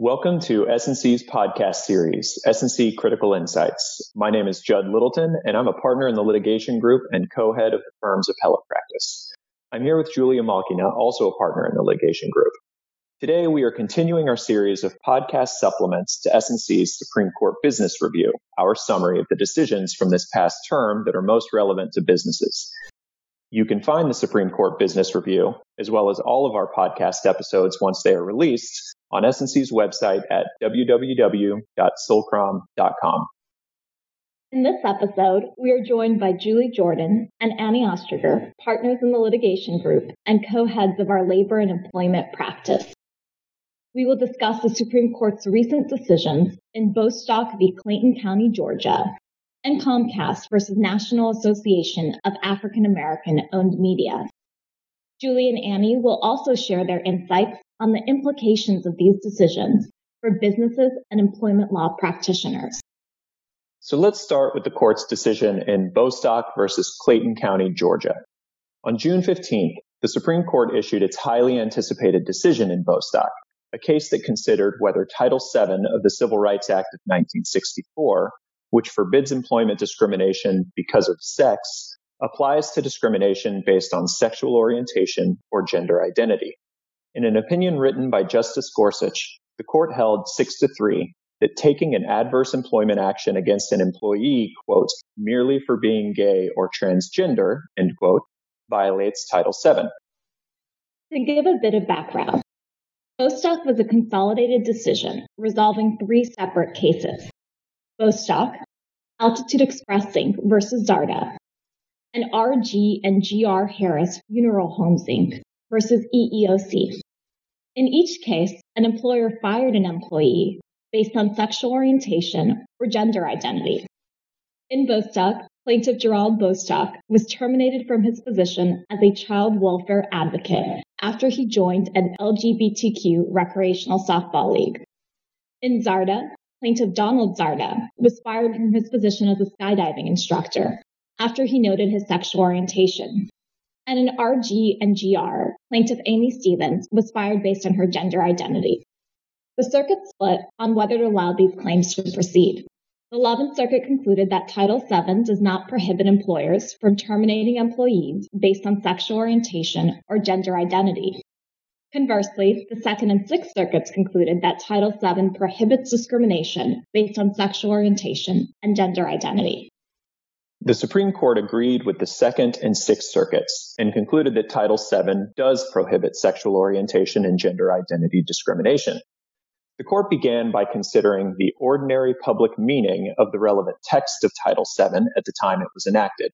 Welcome to S&C's podcast series, S&C Critical Insights. My name is Judd Littleton, and I'm a partner in the litigation group and co-head of the firm's appellate practice. I'm here with Julia Malkina, also a partner in the litigation group. Today, we are continuing our series of podcast supplements to S&C's Supreme Court Business Review, our summary of the decisions from this past term that are most relevant to businesses. You can find the Supreme Court Business Review, as well as all of our podcast episodes once they are released, on S&C's website at www.solcrom.com. In this episode, we are joined by Julie Jordan and Annie Osterger, partners in the litigation group and co-heads of our labor and employment practice. We will discuss the Supreme Court's recent decisions in Bostock v. Clayton County, Georgia, and Comcast v. National Association of African American Owned Media. Julie and Annie will also share their insights on the implications of these decisions for businesses and employment law practitioners. So let's start with the court's decision in Bostock versus Clayton County, Georgia. On June 15th, the Supreme Court issued its highly anticipated decision in Bostock, a case that considered whether Title VII of the Civil Rights Act of 1964, which forbids employment discrimination because of sex, applies to discrimination based on sexual orientation or gender identity. In an opinion written by Justice Gorsuch, the court held 6-3 that taking an adverse employment action against an employee, quote, merely for being gay or transgender, end quote, violates Title VII. To give a bit of background, Bostock was a consolidated decision resolving three separate cases: Bostock, Altitude Express Inc. versus Zarda, and R.G. and G.R. Harris Funeral Homes, Inc. versus EEOC. In each case, an employer fired an employee based on sexual orientation or gender identity. In Bostock, plaintiff Gerald Bostock was terminated from his position as a child welfare advocate after he joined an LGBTQ recreational softball league. In Zarda, plaintiff Donald Zarda was fired from his position as a skydiving instructor after he noted his sexual orientation. And in R.G. and G.R., plaintiff Amy Stevens was fired based on her gender identity. The circuit split on whether to allow these claims to proceed. The 11th Circuit concluded that Title VII does not prohibit employers from terminating employees based on sexual orientation or gender identity. Conversely, the 2nd and 6th Circuits concluded that Title VII prohibits discrimination based on sexual orientation and gender identity. The Supreme Court agreed with the Second and Sixth Circuits and concluded that Title VII does prohibit sexual orientation and gender identity discrimination. The court began by considering the ordinary public meaning of the relevant text of Title VII at the time it was enacted.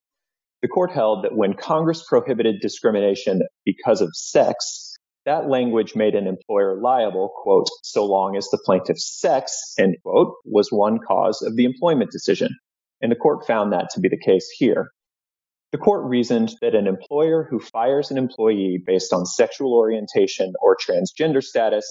The court held that when Congress prohibited discrimination because of sex, that language made an employer liable, quote, so long as the plaintiff's sex, end quote, was one cause of the employment decision. And the court found that to be the case here. The court reasoned that an employer who fires an employee based on sexual orientation or transgender status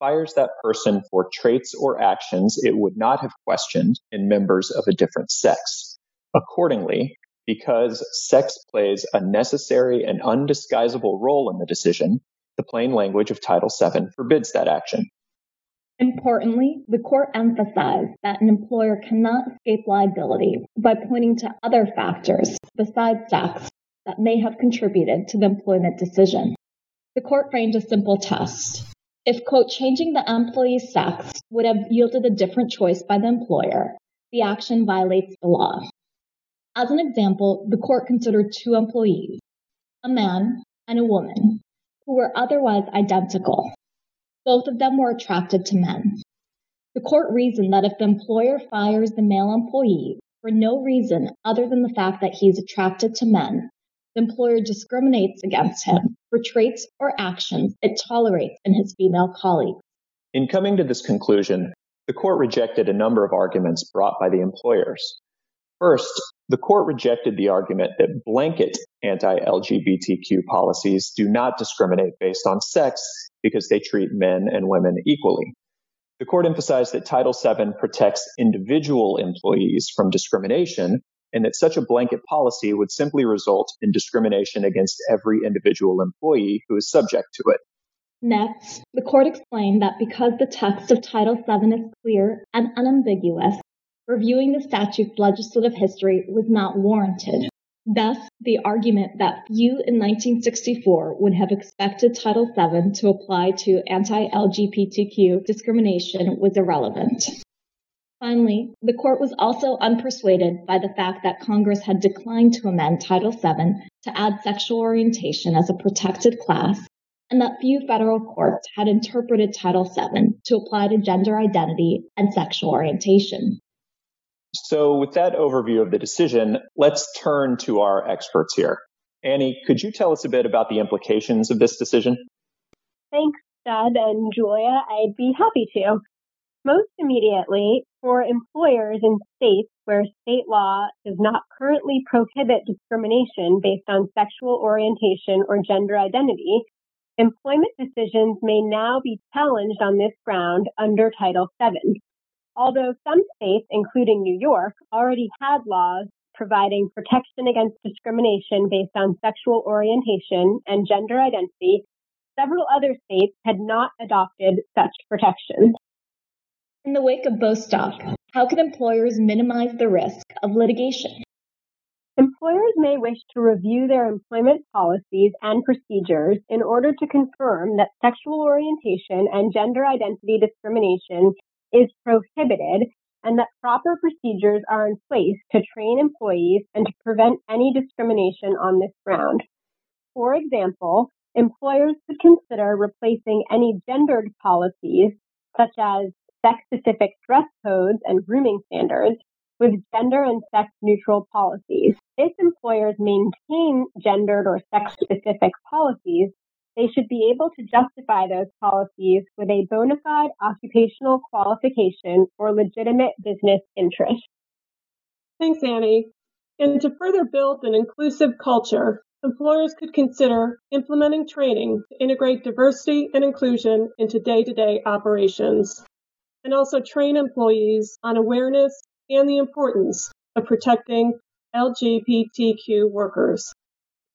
fires that person for traits or actions it would not have questioned in members of a different sex. Accordingly, because sex plays a necessary and undisguisable role in the decision, the plain language of Title VII forbids that action. Importantly, the court emphasized that an employer cannot escape liability by pointing to other factors besides sex that may have contributed to the employment decision. The court framed a simple test. If, quote, changing the employee's sex would have yielded a different choice by the employer, the action violates the law. As an example, the court considered two employees, a man and a woman, who were otherwise identical. Both of them were attracted to men. The court reasoned that if the employer fires the male employee for no reason other than the fact that he's attracted to men, the employer discriminates against him for traits or actions it tolerates in his female colleague. In coming to this conclusion, the court rejected a number of arguments brought by the employers. First, the court rejected the argument that blanket anti-LGBTQ policies do not discriminate based on sex because they treat men and women equally. The court emphasized that Title VII protects individual employees from discrimination and that such a blanket policy would simply result in discrimination against every individual employee who is subject to it. Next, the court explained that because the text of Title VII is clear and unambiguous, reviewing the statute's legislative history was not warranted. Thus, the argument that few in 1964 would have expected Title VII to apply to anti-LGBTQ discrimination was irrelevant. Finally, the court was also unpersuaded by the fact that Congress had declined to amend Title VII to add sexual orientation as a protected class, and that few federal courts had interpreted Title VII to apply to gender identity and sexual orientation. So with that overview of the decision, let's turn to our experts here. Annie, could you tell us a bit about the implications of this decision? Thanks, Judd and Julia. I'd be happy to. Most immediately, for employers in states where state law does not currently prohibit discrimination based on sexual orientation or gender identity, employment decisions may now be challenged on this ground under Title VII. Although some states, including New York, already had laws providing protection against discrimination based on sexual orientation and gender identity, several other states had not adopted such protections. In the wake of Bostock, how can employers minimize the risk of litigation? Employers may wish to review their employment policies and procedures in order to confirm that sexual orientation and gender identity discrimination is prohibited and that proper procedures are in place to train employees and to prevent any discrimination on this ground. For example, employers could consider replacing any gendered policies, such as sex-specific dress codes and grooming standards, with gender and sex-neutral policies. If employers maintain gendered or sex-specific policies, they should be able to justify those policies with a bona fide occupational qualification or legitimate business interest. Thanks, Annie. And to further build an inclusive culture, employers could consider implementing training to integrate diversity and inclusion into day-to-day operations, and also train employees on awareness and the importance of protecting LGBTQ workers.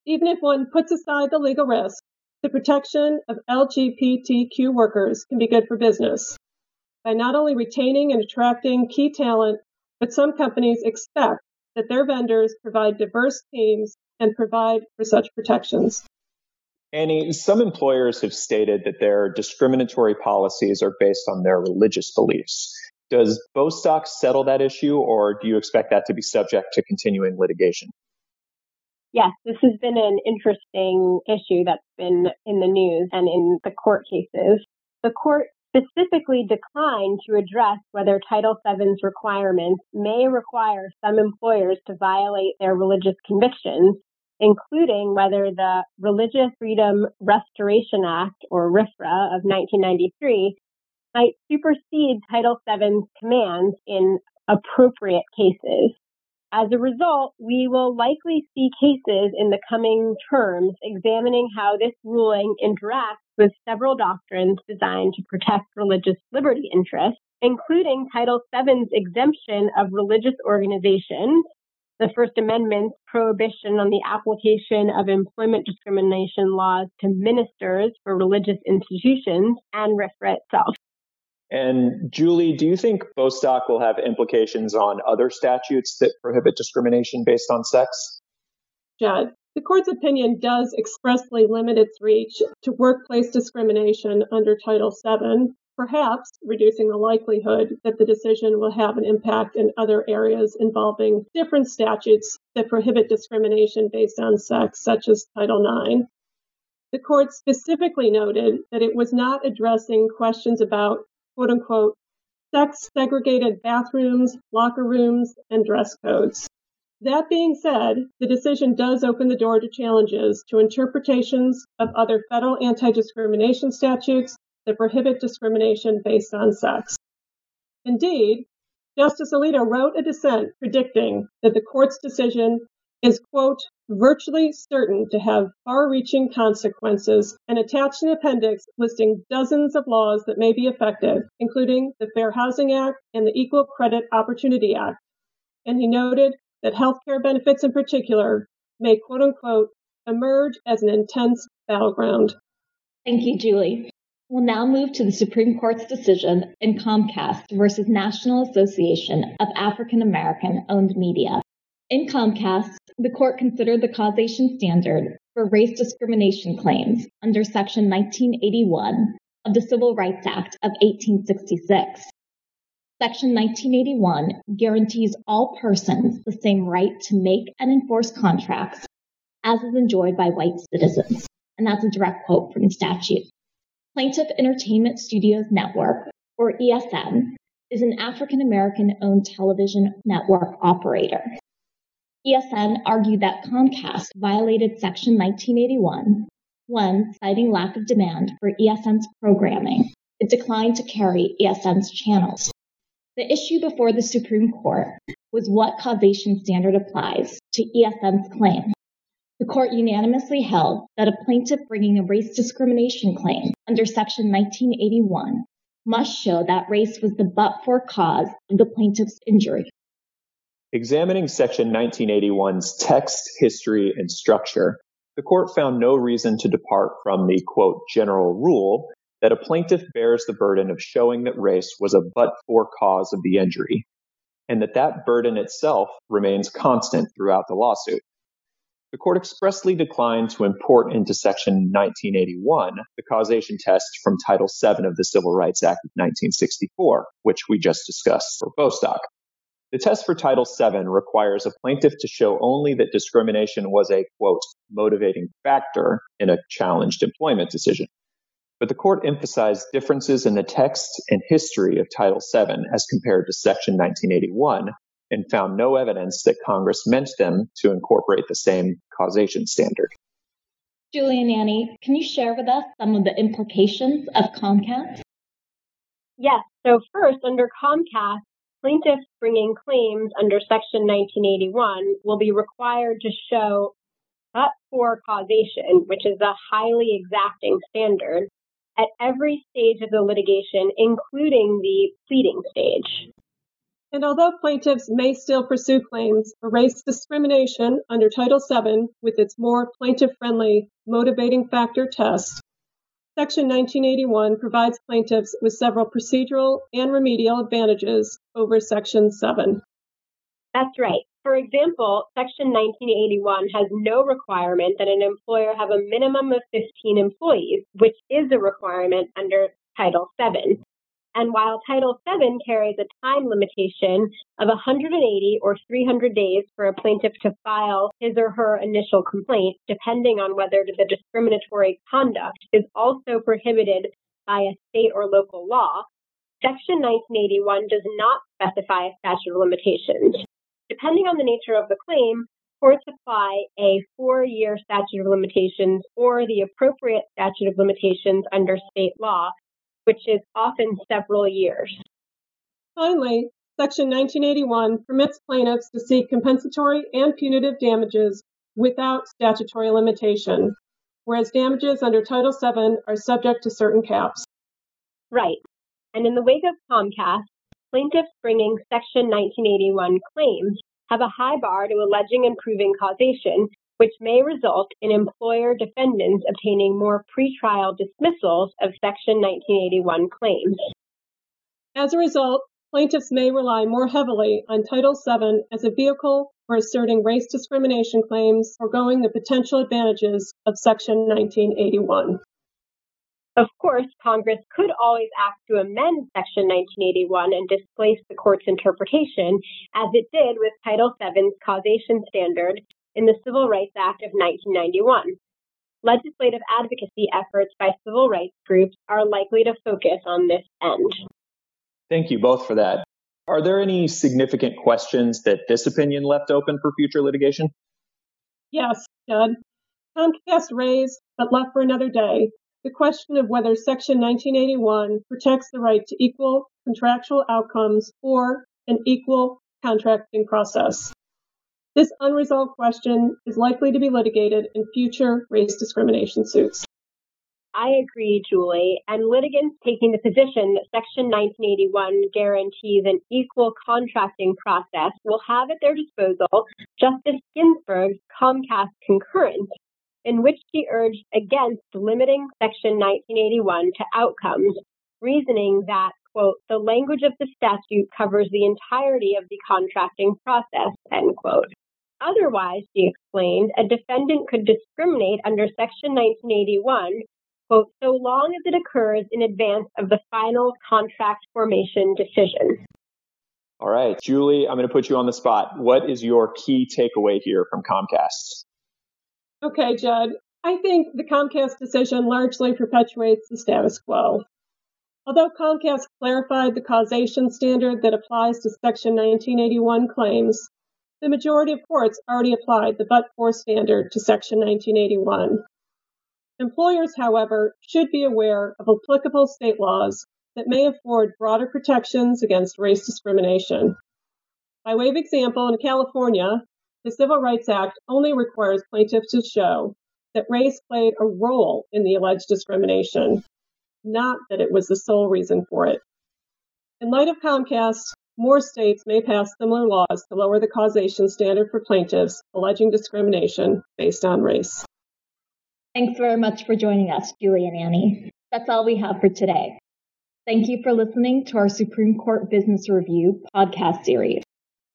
Even if one puts aside the legal risk, the protection of LGBTQ workers can be good for business by not only retaining and attracting key talent, but some companies expect that their vendors provide diverse teams and provide for such protections. Annie, some employers have stated that their discriminatory policies are based on their religious beliefs. Does Bostock settle that issue, or do you expect that to be subject to continuing litigation? Yes, this has been an interesting issue that's been in the news and in the court cases. The court specifically declined to address whether Title VII's requirements may require some employers to violate their religious convictions, including whether the Religious Freedom Restoration Act, or RFRA, of 1993 might supersede Title VII's commands in appropriate cases. As a result, we will likely see cases in the coming terms examining how this ruling interacts with several doctrines designed to protect religious liberty interests, including Title VII's exemption of religious organizations, the First Amendment's prohibition on the application of employment discrimination laws to ministers for religious institutions, and RFRA itself. And Julie, do you think Bostock will have implications on other statutes that prohibit discrimination based on sex? Judd, the court's opinion does expressly limit its reach to workplace discrimination under Title VII, perhaps reducing the likelihood that the decision will have an impact in other areas involving different statutes that prohibit discrimination based on sex, such as Title IX. The court specifically noted that it was not addressing questions about quote-unquote, sex-segregated bathrooms, locker rooms, and dress codes. That being said, the decision does open the door to challenges to interpretations of other federal anti-discrimination statutes that prohibit discrimination based on sex. Indeed, Justice Alito wrote a dissent predicting that the court's decision is, quote, virtually certain to have far-reaching consequences, and attached an appendix listing dozens of laws that may be affected, including the Fair Housing Act and the Equal Credit Opportunity Act. And he noted that healthcare benefits in particular may, quote-unquote, emerge as an intense battleground. Thank you, Julie. We'll now move to the Supreme Court's decision in Comcast v. National Association of African American Owned Media. In Comcast, the court considered the causation standard for race discrimination claims under Section 1981 of the Civil Rights Act of 1866. Section 1981 guarantees all persons the same right to make and enforce contracts as is enjoyed by white citizens. And that's a direct quote from the statute. Plaintiff Entertainment Studios Network, or ESN, is an African American-owned television network operator. ESN argued that Comcast violated Section 1981 when, citing lack of demand for ESN's programming, it declined to carry ESN's channels. The issue before the Supreme Court was what causation standard applies to ESN's claim. The court unanimously held that a plaintiff bringing a race discrimination claim under Section 1981 must show that race was the but-for cause of the plaintiff's injury. Examining Section 1981's text, history, and structure, the court found no reason to depart from the, quote, general rule that a plaintiff bears the burden of showing that race was a but-for cause of the injury, and that burden itself remains constant throughout the lawsuit. The court expressly declined to import into Section 1981 the causation test from Title VII of the Civil Rights Act of 1964, which we just discussed for Bostock. The test for Title VII requires a plaintiff to show only that discrimination was a, quote, motivating factor in a challenged employment decision. But the court emphasized differences in the text and history of Title VII as compared to Section 1981 and found no evidence that Congress meant them to incorporate the same causation standard. Julie and Annie, can you share with us some of the implications of Comcast? Yes. So first, under Comcast, plaintiffs bringing claims under Section 1981 will be required to show but-for causation, which is a highly exacting standard, at every stage of the litigation, including the pleading stage. And although plaintiffs may still pursue claims for race discrimination under Title VII with its more plaintiff-friendly motivating factor test, Section 1981 provides plaintiffs with several procedural and remedial advantages over Section VII. That's right. For example, Section 1981 has no requirement that an employer have a minimum of 15 employees, which is a requirement under Title VII. And while Title VII carries a time limitation of 180 or 300 days for a plaintiff to file his or her initial complaint, depending on whether the discriminatory conduct is also prohibited by a state or local law, Section 1981 does not specify a statute of limitations. Depending on the nature of the claim, courts apply a 4-year statute of limitations or the appropriate statute of limitations under state law, which is often several years. Finally, Section 1981 permits plaintiffs to seek compensatory and punitive damages without statutory limitation, whereas damages under Title VII are subject to certain caps. Right. And in the wake of Comcast, plaintiffs bringing Section 1981 claims have a high bar to alleging and proving causation, which may result in employer defendants obtaining more pretrial dismissals of Section 1981 claims. As a result, plaintiffs may rely more heavily on Title VII as a vehicle for asserting race discrimination claims, foregoing the potential advantages of Section 1981. Of course, Congress could always act to amend Section 1981 and displace the court's interpretation, as it did with Title VII's causation standard in the Civil Rights Act of 1991. Legislative advocacy efforts by civil rights groups are likely to focus on this end. Thank you both for that. Are there any significant questions that this opinion left open for future litigation? Yes, Judd. Comcast raised, but left for another day, the question of whether Section 1981 protects the right to equal contractual outcomes or an equal contracting process. This unresolved question is likely to be litigated in future race discrimination suits. I agree, Julie, and litigants taking the position that Section 1981 guarantees an equal contracting process will have at their disposal Justice Ginsburg's Comcast concurrence, in which she urged against limiting Section 1981 to outcomes, reasoning that, quote, the language of the statute covers the entirety of the contracting process, end quote. Otherwise, she explained, a defendant could discriminate under Section 1981, quote, so long as it occurs in advance of the final contract formation decision. All right, Julie, I'm going to put you on the spot. What is your key takeaway here from Comcast? Okay, Judd, I think the Comcast decision largely perpetuates the status quo. Although Comcast clarified the causation standard that applies to Section 1981 claims, the majority of courts already applied the but-for standard to Section 1981. Employers, however, should be aware of applicable state laws that may afford broader protections against race discrimination. By way of example, in California, the Civil Rights Act only requires plaintiffs to show that race played a role in the alleged discrimination, not that it was the sole reason for it. In light of Comcast, more states may pass similar laws to lower the causation standard for plaintiffs alleging discrimination based on race. Thanks very much for joining us, Julie and Annie. That's all we have for today. Thank you for listening to our Supreme Court Business Review podcast series.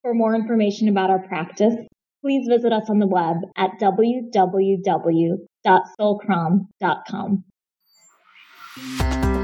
For more information about our practice, please visit us on the web at www.solcrom.com.